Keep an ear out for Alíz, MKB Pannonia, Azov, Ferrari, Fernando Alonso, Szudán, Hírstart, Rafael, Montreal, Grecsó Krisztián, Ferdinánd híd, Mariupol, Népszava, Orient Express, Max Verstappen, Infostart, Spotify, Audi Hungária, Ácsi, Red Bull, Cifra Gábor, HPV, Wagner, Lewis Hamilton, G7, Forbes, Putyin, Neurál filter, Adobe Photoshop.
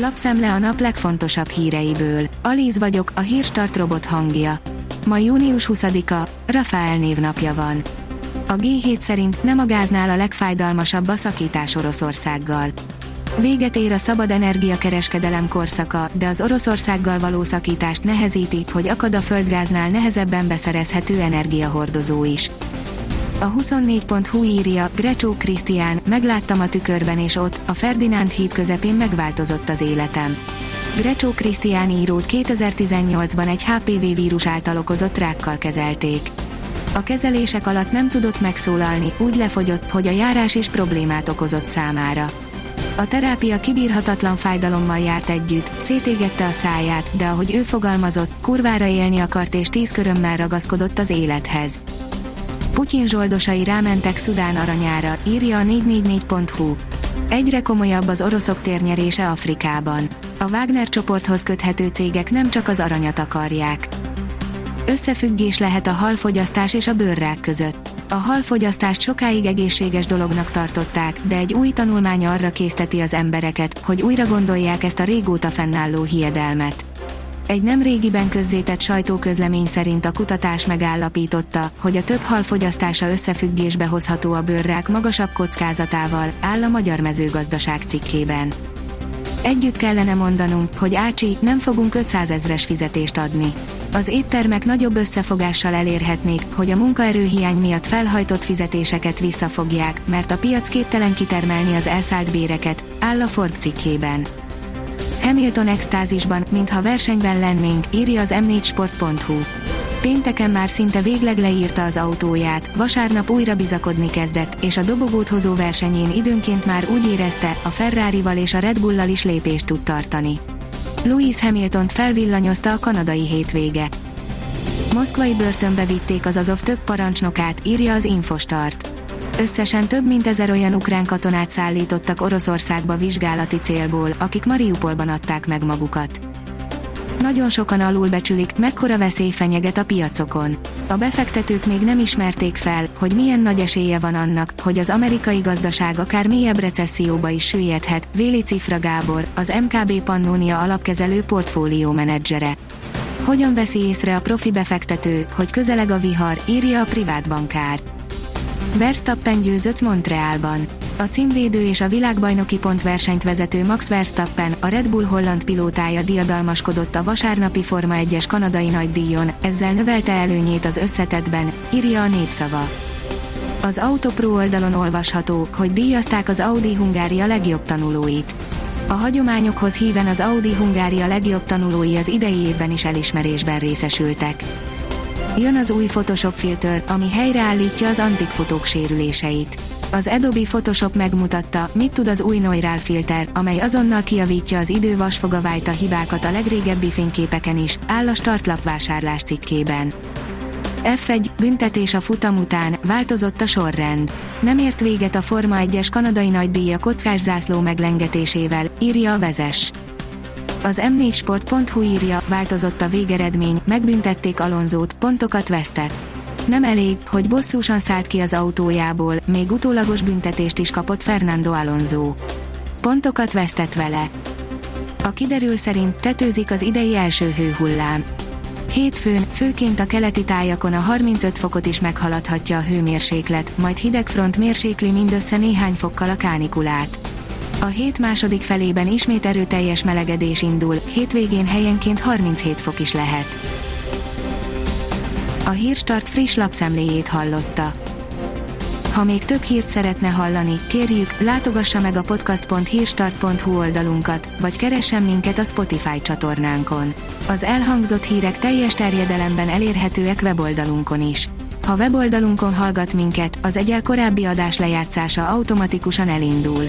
Lapszem le a nap legfontosabb híreiből. Alíz vagyok, a hírstart robot hangja. Ma június 20-a, Rafael névnapja van. A G7 szerint nem a gáznál a legfájdalmasabb a szakítás Oroszországgal. Véget ér a szabad energiakereskedelem korszaka, de az Oroszországgal való szakítást nehezíti, hogy akad a földgáznál nehezebben beszerezhető energiahordozó is. A 24.hu írja, Grecsó Krisztián, megláttam a tükörben és ott, a Ferdinánd híd közepén megváltozott az életem. Grecsó Krisztián írót 2018-ban egy HPV vírus által okozott rákkal kezelték. A kezelések alatt nem tudott megszólalni, úgy lefogyott, hogy a járás is problémát okozott számára. A terápia kibírhatatlan fájdalommal járt együtt, szétégette a száját, de ahogy ő fogalmazott, kurvára élni akart és 10 körömmel ragaszkodott az élethez. Putyin zsoldosai rámentek Szudán aranyára, írja a 444.hu. Egyre komolyabb az oroszok térnyerése Afrikában. A Wagner csoporthoz köthető cégek nem csak az aranyat akarják. Összefüggés lehet a halfogyasztás és a bőrrák között. A halfogyasztást sokáig egészséges dolognak tartották, de egy új tanulmány arra készteti az embereket, hogy újra gondolják ezt a régóta fennálló hiedelmet. Egy nemrégiben közzétett sajtóközlemény szerint a kutatás megállapította, hogy a több hal fogyasztása összefüggésbe hozható a bőrrák magasabb kockázatával, áll a Magyar Mezőgazdaság cikkében. Együtt kellene mondanunk, hogy Ácsi, nem fogunk 500 000-es fizetést adni. Az éttermek nagyobb összefogással elérhetnék, hogy a munkaerőhiány miatt felhajtott fizetéseket visszafogják, mert a piac képtelen kitermelni az elszállt béreket, áll a Forbes cikkében. Hamilton extázisban, mintha versenyben lennénk, írja az m4sport.hu. Pénteken már szinte végleg leírta az autóját, vasárnap újra bizakodni kezdett, és a dobogót hozó versenyén időnként már úgy érezte, a Ferrarival és a Red Bullal is lépést tud tartani. Lewis Hamiltont felvillanyozta a kanadai hétvége. Moszkvai börtönbe vitték az Azov több parancsnokát, írja az Infostart. Összesen több mint 1000 olyan ukrán katonát szállítottak Oroszországba vizsgálati célból, akik Mariupolban adták meg magukat. Nagyon sokan alulbecsülik, mekkora veszély fenyeget a piacokon. A befektetők még nem ismerték fel, hogy milyen nagy esélye van annak, hogy az amerikai gazdaság akár mélyebb recesszióba is süllyedhet, véli Cifra Gábor, az MKB Pannonia alapkezelő portfólió menedzsere. Hogyan veszi észre a profi befektető, hogy közeleg a vihar, írja a privát bankár. Verstappen győzött Montrealban. A címvédő és a világbajnoki pontversenyt vezető Max Verstappen, a Red Bull holland pilótája diadalmaskodott a vasárnapi Forma 1-es kanadai nagydíjon, ezzel növelte előnyét az összetettben, írja a Népszava. Az Autopro oldalon olvasható, hogy díjazták az Audi Hungária legjobb tanulóit. A hagyományokhoz híven az Audi Hungária legjobb tanulói az idei évben is elismerésben részesültek. Jön az új Photoshop filter, ami helyreállítja az antik fotók sérüléseit. Az Adobe Photoshop megmutatta, mit tud az új Neurál filter, amely azonnal kijavítja az idő vasfogaválta hibákat a legrégebbi fényképeken is, áll a startlap vásárlás cikkében. F1, büntetés a futam után, változott a sorrend. Nem ért véget a Forma 1-es kanadai nagydíja kockás zászló meglengetésével, írja a Vezess. Az m4sport.hu írja, változott a végeredmény, megbüntették Alonsót, pontokat vesztett. Nem elég, hogy bosszúsan szállt ki az autójából, még utólagos büntetést is kapott Fernando Alonso. Pontokat vesztett vele. A kiderül szerint tetőzik az idei első hőhullám. Hétfőn, főként a keleti tájakon a 35 fokot is meghaladhatja a hőmérséklet, majd hidegfront mérsékli mindössze néhány fokkal a kánikulát. A hét második felében ismét erőteljes melegedés indul, hétvégén helyenként 37 fok is lehet. A Hírstart friss lapszemléjét hallotta. Ha még több hírt szeretne hallani, kérjük, látogassa meg a podcast.hírstart.hu oldalunkat, vagy keressen minket a Spotify csatornánkon. Az elhangzott hírek teljes terjedelemben elérhetőek weboldalunkon is. Ha weboldalunkon hallgat minket, az egyel korábbi adás lejátszása automatikusan elindul.